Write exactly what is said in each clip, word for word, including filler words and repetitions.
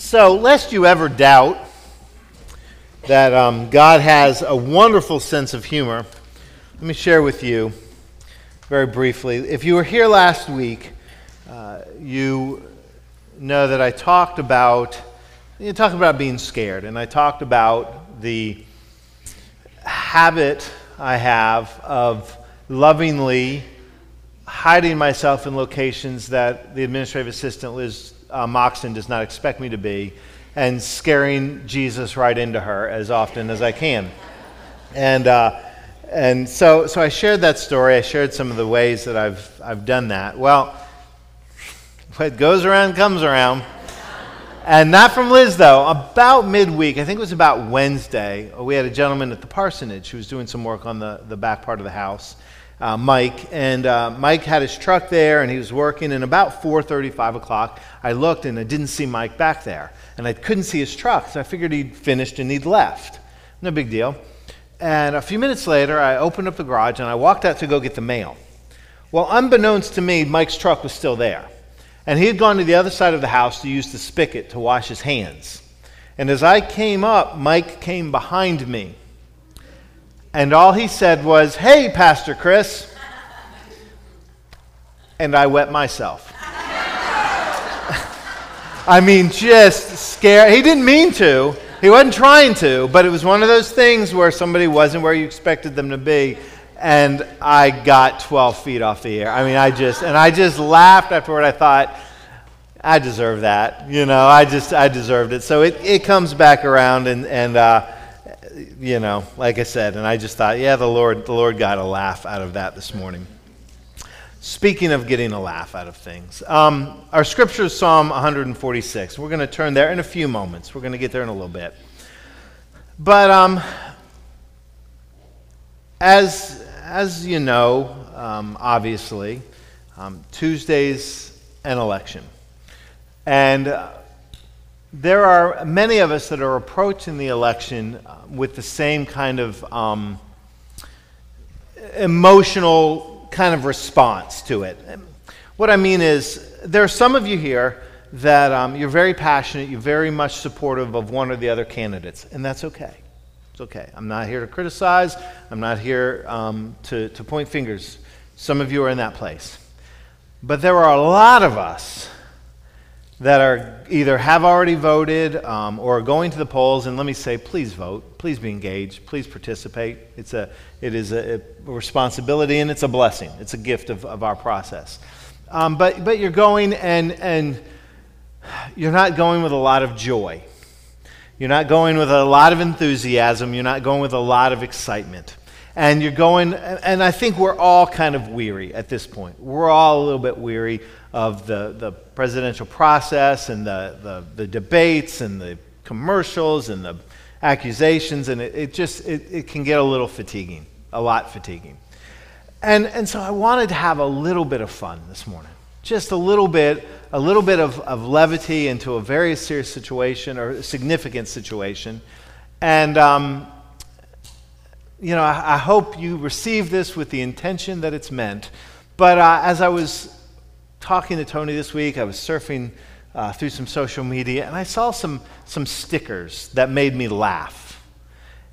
So, lest you ever doubt that um, God has a wonderful sense of humor, let me share with you very briefly. If you were here last week, uh, you know that I talked about, you talked about being scared, and I talked about the habit I have of lovingly hiding myself in locations that the administrative assistant Liz uh, Moxon does not expect me to be, and scaring Jesus right into her as often as I can. And uh, and so so I shared that story. I shared some of the ways that I've I've done that. Well, what goes around comes around. And not from Liz, though. About midweek, I think it was about Wednesday, we had a gentleman at the parsonage who was doing some work on the, the back part of the house, uh, Mike. And uh, Mike had his truck there, and he was working. And about four thirty, five o'clock, I looked, and I didn't see Mike back there. And I couldn't see his truck, so I figured he'd finished and he'd left. No big deal. And a few minutes later, I opened up the garage, and I walked out to go get the mail. Well, unbeknownst to me, Mike's truck was still there. And he had gone to the other side of the house to use the spigot to wash his hands. And as I came up, Mike came behind me. And all he said was, "Hey, Pastor Chris." And I wet myself. I mean, just scared. He didn't mean to. He wasn't trying to. But it was one of those things where somebody wasn't where you expected them to be. And I got twelve feet off the air. I mean, I just, and I just laughed afterward. I thought, I deserve that. You know, I just, I deserved it. So it, it comes back around and, and uh, you know, like I said, and I just thought, yeah, the Lord, the Lord got a laugh out of that this morning. Speaking of getting a laugh out of things, um, our scripture is Psalm one forty-six. We're going to turn there in a few moments. We're going to get there in a little bit. But um, as... As you know, um, obviously, um, Tuesday's an election. And uh, there are many of us that are approaching the election uh, with the same kind of um, emotional kind of response to it. What I mean is, there are some of you here that um, you're very passionate, you're very much supportive of one or the other candidates, and that's okay. Okay, I'm not here to criticize. I'm not here um, to, to point fingers. Some of you are in that place. But there are a lot of us that are either have already voted um, or are going to the polls. And let me say, please vote. Please be engaged. Please participate. It's a, it is a, a responsibility, and it's a blessing. It's a gift of, of our process. Um, but, but you're going, and, and you're not going with a lot of joy. You're not going with a lot of enthusiasm. You're not going with a lot of excitement. And you're going, and I think we're all kind of weary at this point. We're all a little bit weary of the, the presidential process and the, the, the debates and the commercials and the accusations. And it, it just, it, it can get a little fatiguing, a lot fatiguing. And, and so I wanted to have a little bit of fun this morning. Just a little bit, a little bit of, of levity into a very serious situation or a significant situation. And, um, you know, I, I hope you receive this with the intention that it's meant. But uh, as I was talking to Tony this week, I was surfing uh, through some social media, and I saw some, some stickers that made me laugh.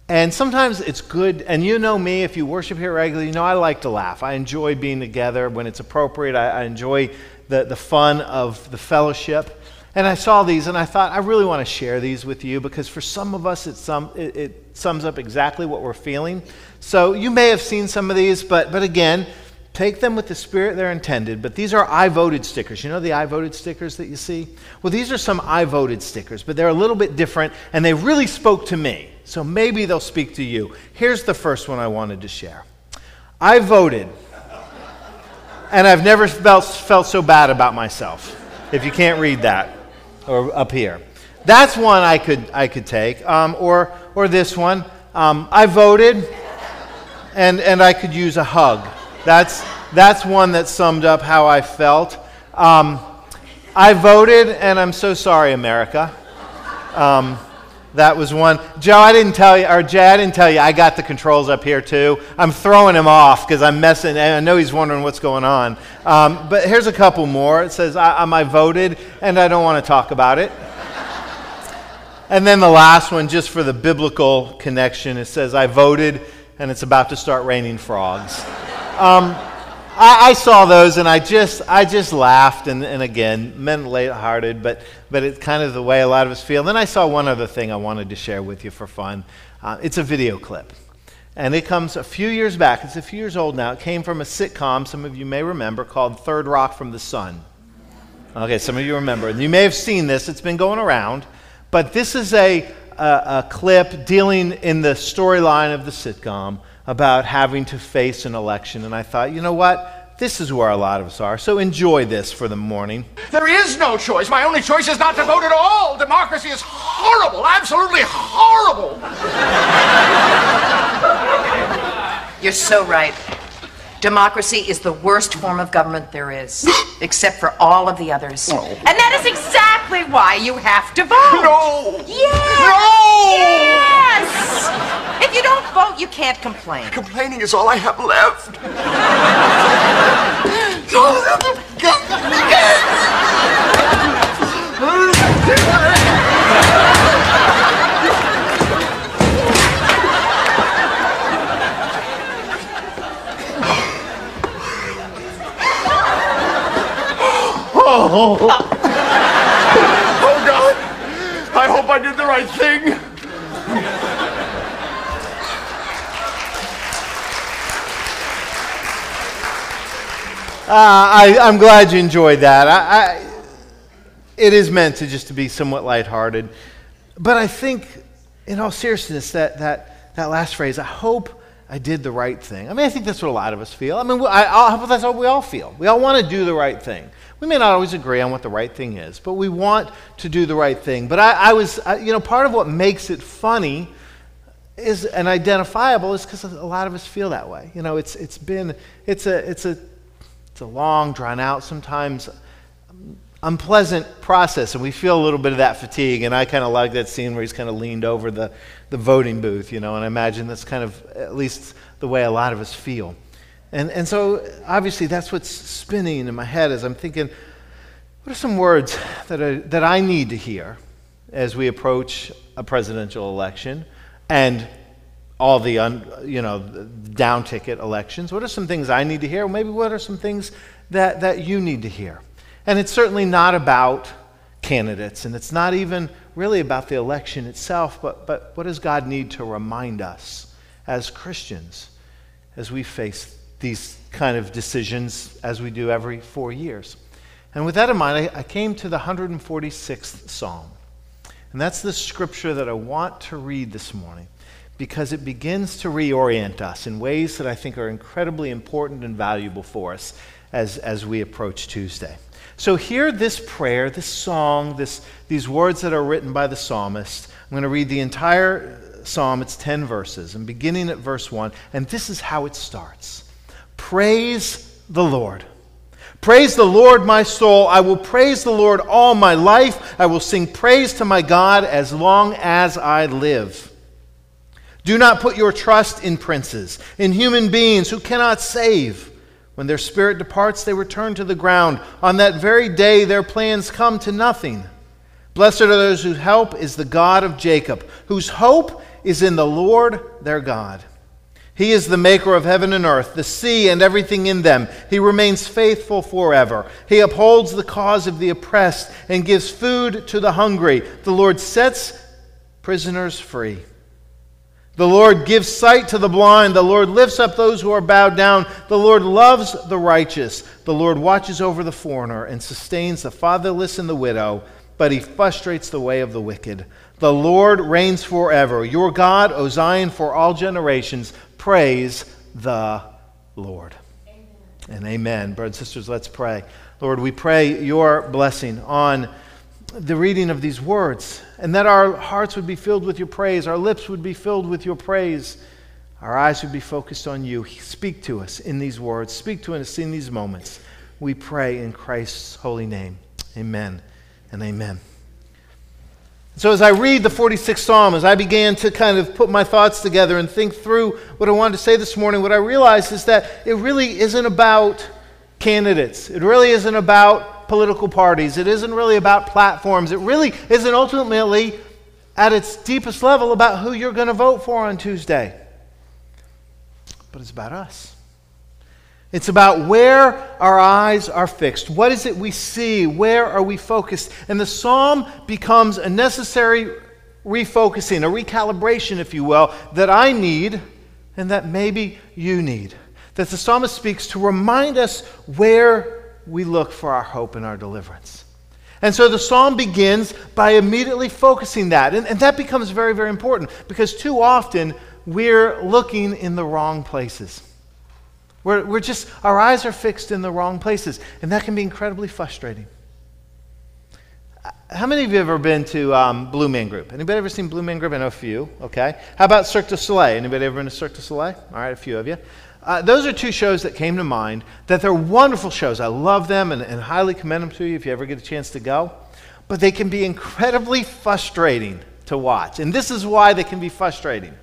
And sometimes it's good, and you know me, if you worship here regularly, you know I like to laugh. I enjoy being together when it's appropriate. I, I enjoy the, the fun of the fellowship. And I saw these, and I thought, I really want to share these with you, because for some of us, it, sum, it, it sums up exactly what we're feeling. So you may have seen some of these, but, but again, take them with the spirit they're intended. But these are I voted stickers. You know the I voted stickers that you see? Well, these are some I voted stickers, but they're a little bit different, and they really spoke to me. So maybe they'll speak to you. Here's the first one I wanted to share. I voted, and I've never felt, felt so bad about myself. If you can't read that, or up here. That's one I could I could take. Um, or or this one. Um, I voted, and and I could use a hug. That's that's one that summed up how I felt. Um, I voted, and I'm so sorry, America. Um, That was one. Joe, I didn't tell you, or Jay, I didn't tell you, I got the controls up here too. I'm throwing him off because I'm messing, and I know he's wondering what's going on. Um, but here's a couple more. It says, I, I, I voted, and I don't want to talk about it. And then the last one, just for the biblical connection, it says, I voted and it's about to start raining frogs. um, I, I saw those and I just I just laughed. And, and again, men lighthearted, but, but it's kind of the way a lot of us feel. And then I saw one other thing I wanted to share with you for fun. Uh, it's a video clip. And it comes a few years back. It's a few years old now. It came from a sitcom, some of you may remember, called Third Rock from the Sun. Okay, some of you remember. You may have seen this. It's been going around. But this is a, a, a clip dealing in the storyline of the sitcom about having to face an election. And I thought, you know what? This is where a lot of us are. So enjoy this for the morning. There is no choice. My only choice is not to vote at all. Democracy is horrible. Absolutely horrible. You're so right. Democracy is the worst form of government there is, except for all of the others. No. And that is exactly why you have to vote. No! Yes! No! Yes! If you don't vote, you can't complain. Complaining is all I have left. Oh. Oh, God. I hope I did the right thing. Uh, I, I'm glad you enjoyed that. I, I, it is meant to just to be somewhat lighthearted. But I think, in all seriousness, that, that, that last phrase, I hope I did the right thing. I mean, I think that's what a lot of us feel. I mean, I, I, that's what we all feel. We all want to do the right thing. We may not always agree on what the right thing is, but we want to do the right thing. But I, I was, I, you know, part of what makes it funny is and identifiable is because a lot of us feel that way. You know, it's it's been it's a it's a it's a long, drawn out, sometimes unpleasant process, and we feel a little bit of that fatigue. And I kind of like that scene where he's kind of leaned over the the voting booth, you know. And I imagine that's kind of at least the way a lot of us feel. And, and so, obviously, that's what's spinning in my head as I'm thinking, what are some words that, are, that I need to hear as we approach a presidential election and all the, un, you know, down-ticket elections? What are some things I need to hear? Maybe what are some things that, that you need to hear? And it's certainly not about candidates, and it's not even really about the election itself, but, but what does God need to remind us as Christians as we face these kind of decisions as we do every four years. And with that in mind, I, I came to the one hundred forty-sixth Psalm. And that's the scripture that I want to read this morning because it begins to reorient us in ways that I think are incredibly important and valuable for us as, as we approach Tuesday. So hear this prayer, this song, this, these words that are written by the psalmist. I'm going to read the entire psalm. It's ten verses, and beginning at verse one. And this is how it starts. Praise the Lord. Praise the Lord, my soul. I will praise the Lord all my life. I will sing praise to my God as long as I live. Do not put your trust in princes, in human beings who cannot save. When their spirit departs, they return to the ground. On that very day, their plans come to nothing. Blessed are those whose help is the God of Jacob, whose hope is in the Lord their God. He is the maker of heaven and earth, the sea and everything in them. He remains faithful forever. He upholds the cause of the oppressed and gives food to the hungry. The Lord sets prisoners free. The Lord gives sight to the blind. The Lord lifts up those who are bowed down. The Lord loves the righteous. The Lord watches over the foreigner and sustains the fatherless and the widow, but he frustrates the way of the wicked. The Lord reigns forever. Your God, O Zion, for all generations. Praise the Lord. Amen. And amen. Brothers and sisters, let's pray. Lord, we pray your blessing on the reading of these words, and that our hearts would be filled with your praise, our lips would be filled with your praise, our eyes would be focused on you. Speak to us in these words. Speak to us in these moments. We pray in Christ's holy name. Amen and amen. So as I read the forty-sixth Psalm, as I began to kind of put my thoughts together and think through what I wanted to say this morning, what I realized is that it really isn't about candidates. It really isn't about political parties. It isn't really about platforms. It really isn't ultimately at its deepest level about who you're going to vote for on Tuesday. But it's about us. It's about where our eyes are fixed. What is it we see? Where are we focused? And the psalm becomes a necessary refocusing, a recalibration, if you will, that I need and that maybe you need. That the psalmist speaks to remind us where we look for our hope and our deliverance. And so the psalm begins by immediately focusing that. And, and that becomes very, very important because too often we're looking in the wrong places. We're, we're just, our eyes are fixed in the wrong places. And that can be incredibly frustrating. How many of you have ever been to um, Blue Man Group? Anybody ever seen Blue Man Group? I know a few, okay. How about Cirque du Soleil? Anybody ever been to Cirque du Soleil? All right, a few of you. Uh, those are two shows that came to mind, that they're wonderful shows. I love them and, and highly commend them to you if you ever get a chance to go. But they can be incredibly frustrating to watch. And this is why they can be frustrating.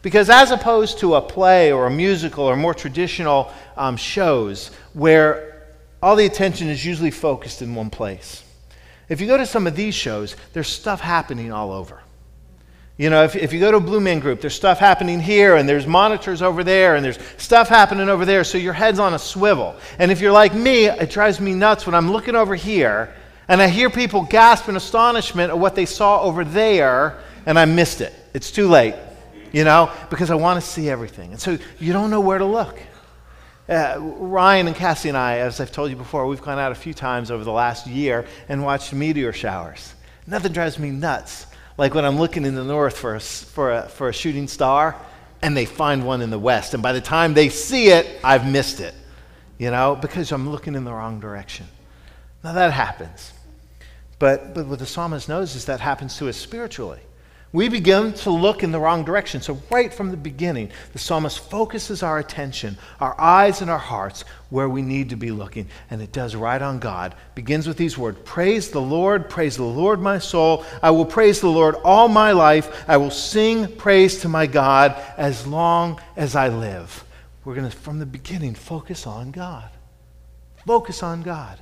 Because as opposed to a play or a musical or more traditional um, shows where all the attention is usually focused in one place, if you go to some of these shows, there's stuff happening all over. You know, if, if you go to a Blue Man Group, there's stuff happening here, and there's monitors over there, and there's stuff happening over there, so your head's on a swivel. And if you're like me, it drives me nuts when I'm looking over here, and I hear people gasp in astonishment at what they saw over there, and I missed it. It's too late, you know, because I want to see everything. And so you don't know where to look. Uh, Ryan and Cassie and I, as I've told you before, we've gone out a few times over the last year and watched meteor showers. Nothing drives me nuts like when I'm looking in the north for a, for a, for a shooting star and they find one in the west. And by the time they see it, I've missed it, you know, because I'm looking in the wrong direction. Now that happens. But, but what the psalmist knows is that happens to us spiritually. We begin to look in the wrong direction. So right from the beginning, the psalmist focuses our attention, our eyes and our hearts, where we need to be looking. And it does right on God. Begins with these words, praise the Lord, praise the Lord, my soul. I will praise the Lord all my life. I will sing praise to my God as long as I live. We're going to, from the beginning, focus on God. Focus on God.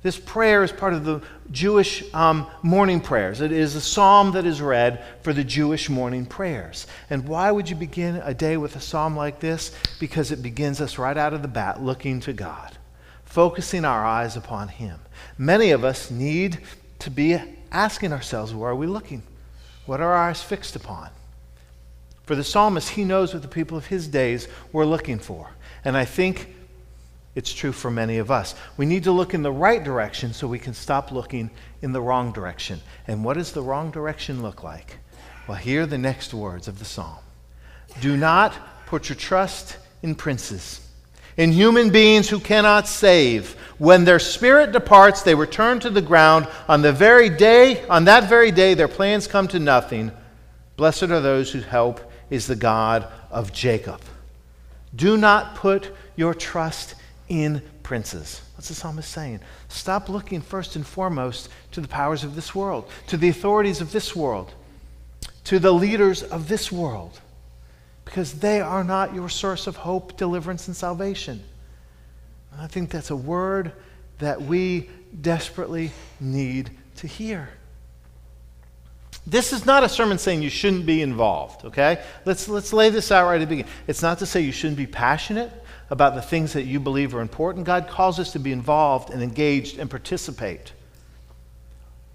This prayer is part of the Jewish um, morning prayers. It is a psalm that is read for the Jewish morning prayers. And why would you begin a day with a psalm like this? Because it begins us right out of the bat looking to God, focusing our eyes upon Him. Many of us need to be asking ourselves, where are we looking? What are our eyes fixed upon? For the psalmist, he knows what the people of his days were looking for. And I think it's true for many of us. We need to look in the right direction so we can stop looking in the wrong direction. And what does the wrong direction look like? Well, hear the next words of the psalm. Do not put your trust in princes, in human beings who cannot save. When their spirit departs, they return to the ground. On the very day, on that very day, their plans come to nothing. Blessed are those whose help is the God of Jacob. Do not put your trust in in princes. What's the psalmist saying? Stop looking first and foremost to the powers of this world, to the authorities of this world, to the leaders of this world, because they are not your source of hope, deliverance, and salvation. And I think that's a word that we desperately need to hear. This is not a sermon saying you shouldn't be involved, okay? Let's, let's lay this out right at the beginning. It's not to say you shouldn't be passionate about the things that you believe are important. God calls us to be involved and engaged and participate.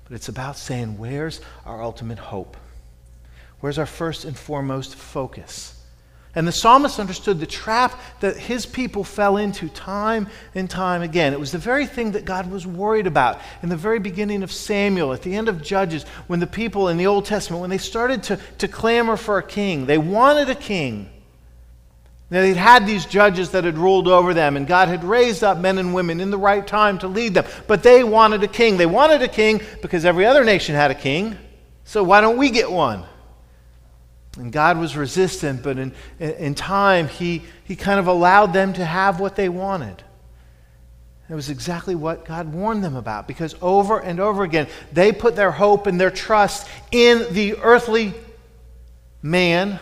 But it's about saying, where's our ultimate hope? Where's our first and foremost focus? And the psalmist understood the trap that his people fell into time and time again. It was the very thing that God was worried about in the very beginning of Samuel, at the end of Judges, when the people in the Old Testament, when they started to, to clamor for a king, they wanted a king. Now, they'd had these judges that had ruled over them, and God had raised up men and women in the right time to lead them. But they wanted a king. They wanted a king because every other nation had a king. So why don't we get one? And God was resistant, but in, in time, he, he kind of allowed them to have what they wanted. It was exactly what God warned them about, because over and over again, they put their hope and their trust in the earthly man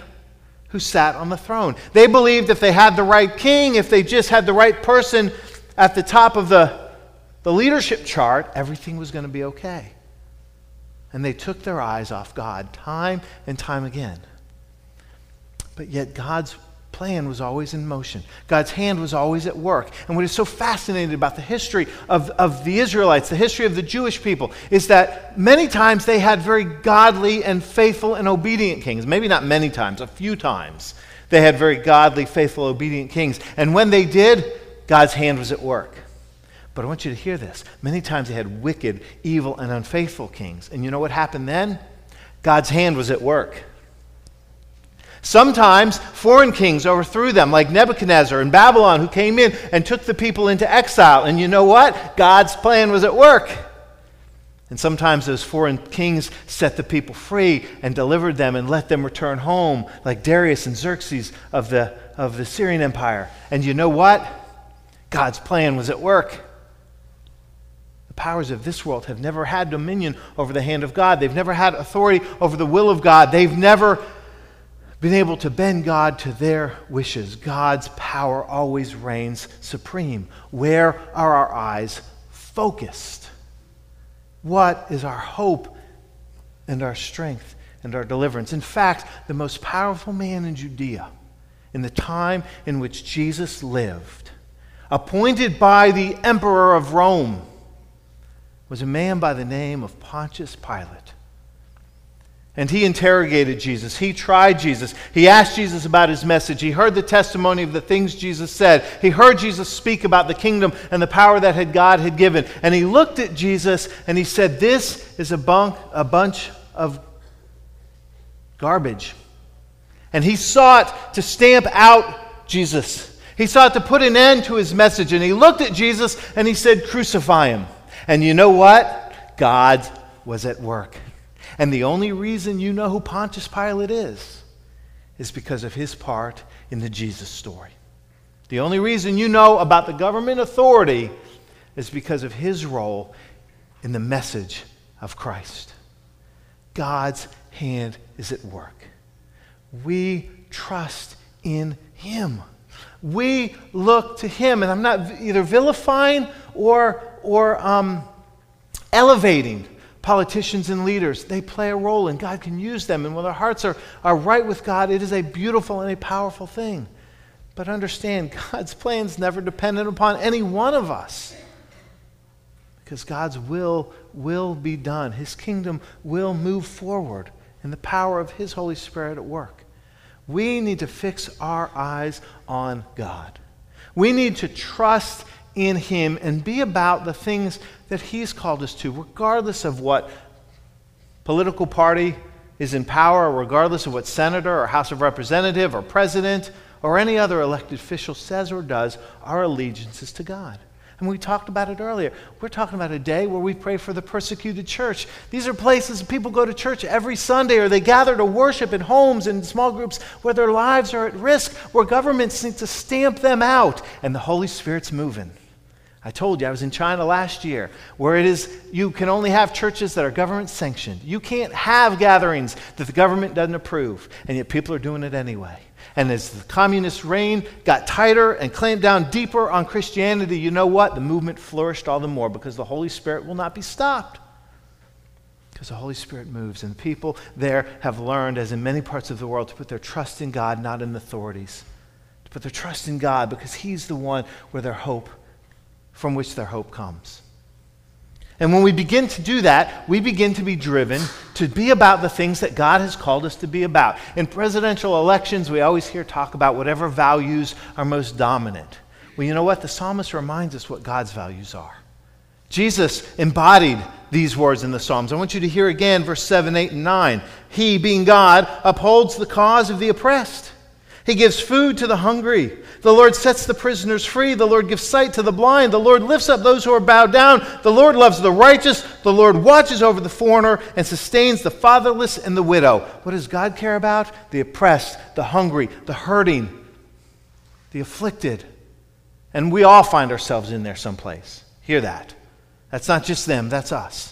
who sat on the throne. They believed if they had the right king, if they just had the right person at the top of the, the leadership chart, everything was going to be okay. and they took their eyes off God time and time again. But yet God's plan was always in motion. God's hand was always at work. And what is so fascinating about the history of, of the Israelites, the history of the Jewish people, is that many times they had very godly and faithful and obedient kings. Maybe not many times, a few times. They had very godly, faithful, obedient kings. And when they did, God's hand was at work. But I want you to hear this. Many times they had wicked, evil, and unfaithful kings. And you know what happened then? God's hand was at work. Sometimes foreign kings overthrew them, like Nebuchadnezzar and Babylon, who came in and took the people into exile. And you know what? God's plan was at work. And sometimes those foreign kings set the people free and delivered them and let them return home, like Darius and Xerxes of the, of the Syrian Empire. And you know what? God's plan was at work. The powers of this world have never had dominion over the hand of God. They've never had authority over the will of God. They've never been able to bend God to their wishes. God's power always reigns supreme. Where are our eyes focused? What is our hope and our strength and our deliverance? In fact, the most powerful man in Judea, in the time in which Jesus lived, appointed by the emperor of Rome, was a man by the name of Pontius Pilate. And he interrogated Jesus. He tried Jesus. He asked Jesus about his message. He heard the testimony of the things Jesus said. He heard Jesus speak about the kingdom and the power that had God had given. And he looked at Jesus and he said, "This is a, bunk, a bunch of garbage." And he sought to stamp out Jesus. He sought to put an end to his message. And he looked at Jesus and he said, "Crucify him." And you know what? God was at work. And the only reason you know who Pontius Pilate is, is because of his part in the Jesus story. The only reason you know about the government authority is because of his role in the message of Christ. God's hand is at work. We trust in him. We look to him, and I'm not either vilifying or, or um, elevating politicians and leaders. They play a role, and God can use them. And when their hearts are, are right with God, it is a beautiful and a powerful thing. But understand, God's plan's never dependent upon any one of us, because God's will will be done. His kingdom will move forward in the power of his Holy Spirit at work. We need to fix our eyes on God. We need to trust in him and be about the things that he's called us to, regardless of what political party is in power, regardless of what senator or House of Representative or president or any other elected official says or does. Our allegiance is to God. And we talked about it earlier. We're talking about a day where we pray for the persecuted church. These are places people go to church every Sunday, or they gather to worship in homes and small groups where their lives are at risk, where governments need to stamp them out, and the Holy Spirit's moving. I told you, I was in China last year, where it is you can only have churches that are government sanctioned. You can't have gatherings that the government doesn't approve, and yet people are doing it anyway. And as the communist reign got tighter and clamped down deeper on Christianity, you know what? The movement flourished all the more, because the Holy Spirit will not be stopped. Because the Holy Spirit moves, and people there have learned, as in many parts of the world, to put their trust in God, not in authorities. To put their trust in God, because he's the one where their hope from which their hope comes. And when we begin to do that, we begin to be driven to be about the things that God has called us to be about. In presidential elections, we always hear talk about whatever values are most dominant. Well, you know what? The psalmist reminds us what God's values are. Jesus embodied these words in the Psalms. I want you to hear again verse seven, eight, and nine. He, being God, upholds the cause of the oppressed. He gives food to the hungry. The Lord sets the prisoners free. The Lord gives sight to the blind. The Lord lifts up those who are bowed down. The Lord loves the righteous. The Lord watches over the foreigner and sustains the fatherless and the widow. What does God care about? The oppressed, the hungry, the hurting, the afflicted. And we all find ourselves in there someplace. Hear that. That's not just them, that's us.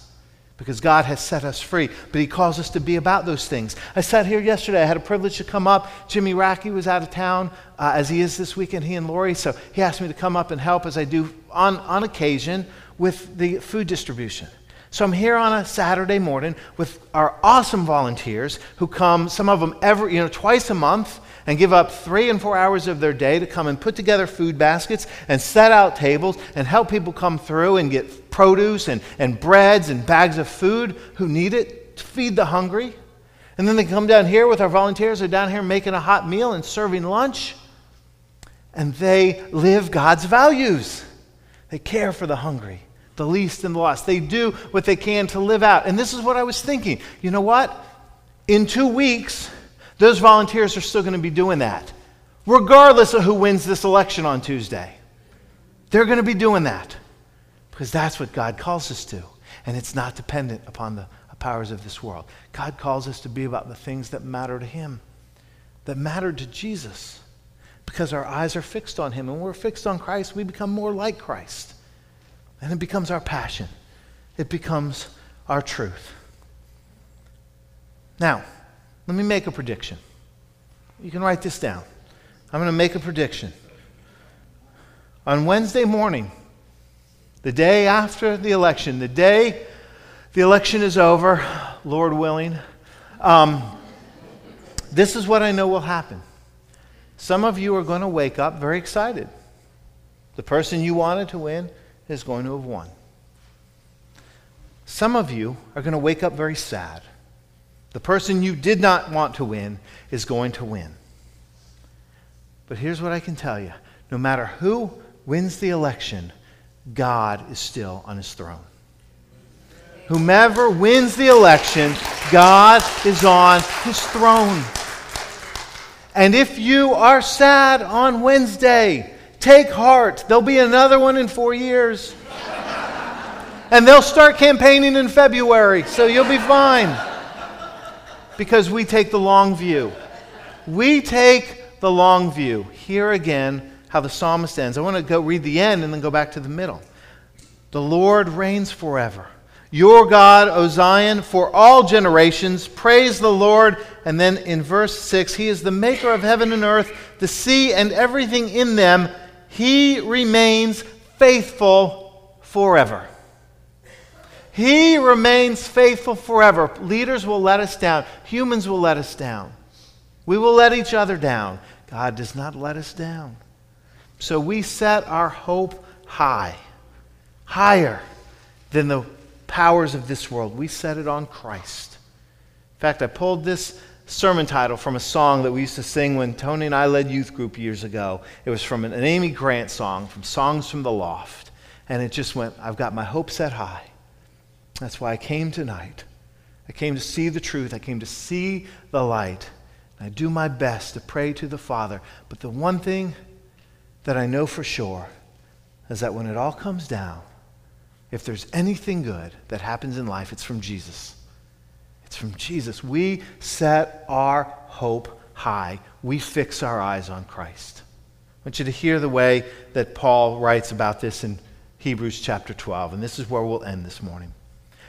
Because God has set us free, but he calls us to be about those things. I sat here yesterday. I had a privilege to come up. Jimmy Rackey was out of town, uh, as he is this weekend, he and Lori, so he asked me to come up and help, as I do on, on occasion, with the food distribution. So I'm here on a Saturday morning with our awesome volunteers who come, some of them every, you know, twice a month, and give up three and four hours of their day to come and put together food baskets and set out tables and help people come through and get produce and, and breads and bags of food who need it to feed the hungry. And then they come down here with our volunteers. They're down here making a hot meal and serving lunch. And they live God's values. They care for the hungry, the least and the lost. They do what they can to live out. And this is what I was thinking. You know what? In two weeks, those volunteers are still going to be doing that. Regardless of who wins this election on Tuesday, they're going to be doing that because that's what God calls us to. And it's not dependent upon the powers of this world. God calls us to be about the things that matter to Him, that matter to Jesus, because our eyes are fixed on Him. And when we're fixed on Christ, we become more like Christ. And it becomes our passion. It becomes our truth. Now, let me make a prediction. You can write this down. I'm going to make a prediction. On Wednesday morning, the day after the election, the day the election is over, Lord willing, um, this is what I know will happen. Some of you are going to wake up very excited. The person you wanted to win is going to have won. Some of you are going to wake up very sad. The person you did not want to win is going to win. But here's what I can tell you. No matter who wins the election, God is still on His throne. Whomever wins the election, God is on His throne. And if you are sad on Wednesday, take heart. There'll be another one in four years. And they'll start campaigning in February, so you'll be fine. Because we take the long view. We take the long view. Here again, how the psalmist ends. I want to go read the end and then go back to the middle. The Lord reigns forever. Your God, O Zion, for all generations, praise the Lord. And then in verse six, He is the maker of heaven and earth, the sea and everything in them. He remains faithful forever. He remains faithful forever. Leaders will let us down. Humans will let us down. We will let each other down. God does not let us down. So we set our hope high, higher than the powers of this world. We set it on Christ. In fact, I pulled this sermon title from a song that we used to sing when Tony and I led youth group years ago. It was from an Amy Grant song from Songs from the Loft. And it just went, I've got my hope set high. That's why I came tonight. I came to see the truth. I came to see the light. And I do my best to pray to the Father. But the one thing that I know for sure is that when it all comes down, if there's anything good that happens in life, it's from Jesus. It's from Jesus. We set our hope high. We fix our eyes on Christ. I want you to hear the way that Paul writes about this in Hebrews chapter twelve, and this is where we'll end this morning.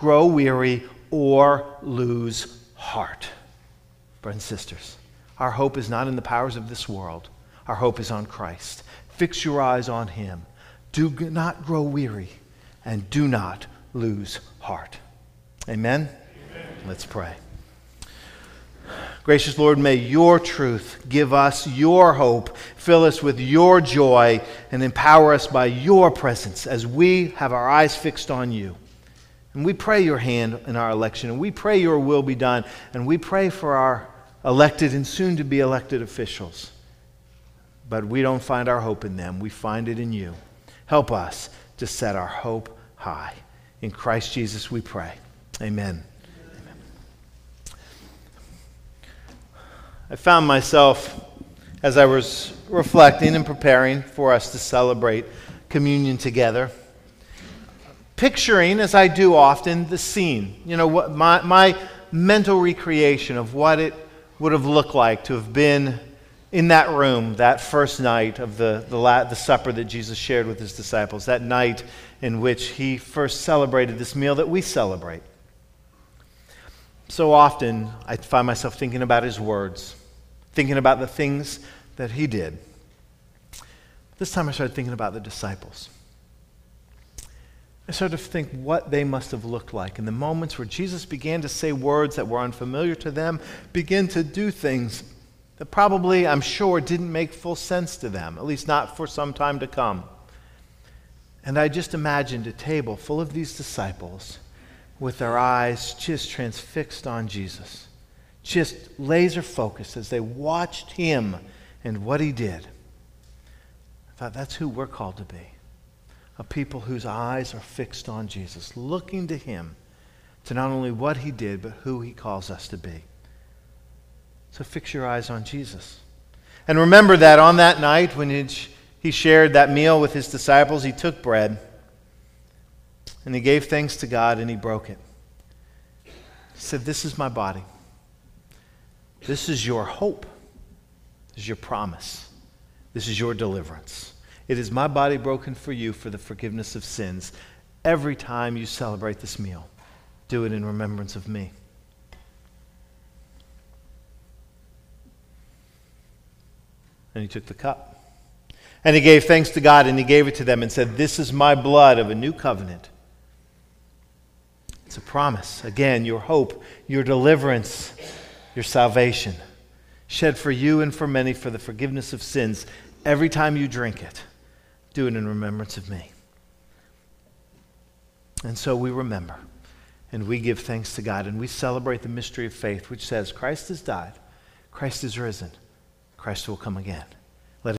grow weary or lose heart. Brothers and sisters, our hope is not in the powers of this world. Our hope is on Christ. Fix your eyes on Him. Do not grow weary, and do not lose heart. Amen? Amen? Let's pray. Gracious Lord, may your truth give us your hope, fill us with your joy, and empower us by your presence as we have our eyes fixed on you. And we pray your hand in our election, and we pray your will be done, and we pray for our elected and soon-to-be elected officials. But we don't find our hope in them. We find it in you. Help us to set our hope high. In Christ Jesus we pray. Amen. Amen. I found myself, as I was reflecting and preparing for us to celebrate communion together, picturing, as I do often, the scene. You know, what my, my mental recreation of what it would have looked like to have been in that room that first night of the, the, la- the supper that Jesus shared with his disciples, that night in which he first celebrated this meal that we celebrate. So often, I find myself thinking about his words, thinking about the things that he did. This time I started thinking about the disciples. I started to think what they must have looked like in the moments where Jesus began to say words that were unfamiliar to them, began to do things that probably, I'm sure, didn't make full sense to them, at least not for some time to come. And I just imagined a table full of these disciples with their eyes just transfixed on Jesus, just laser focused as they watched him and what he did. I thought, that's who we're called to be, a people whose eyes are fixed on Jesus, looking to him, to not only what he did, but who he calls us to be. So fix your eyes on Jesus. And remember that on that night when he shared that meal with his disciples, he took bread, and he gave thanks to God, and he broke it. He said, this is my body. This is your hope. This is your promise. This is your deliverance. It is my body broken for you for the forgiveness of sins. Every time you celebrate this meal, do it in remembrance of me. And he took the cup. And he gave thanks to God, and he gave it to them and said, this is my blood of a new covenant. It's a promise. Again, your hope, your deliverance, your salvation, shed for you and for many for the forgiveness of sins. Every time you drink it, do it in remembrance of me. And so we remember, and we give thanks to God, and we celebrate the mystery of faith, which says Christ has died, Christ is risen, Christ will come again.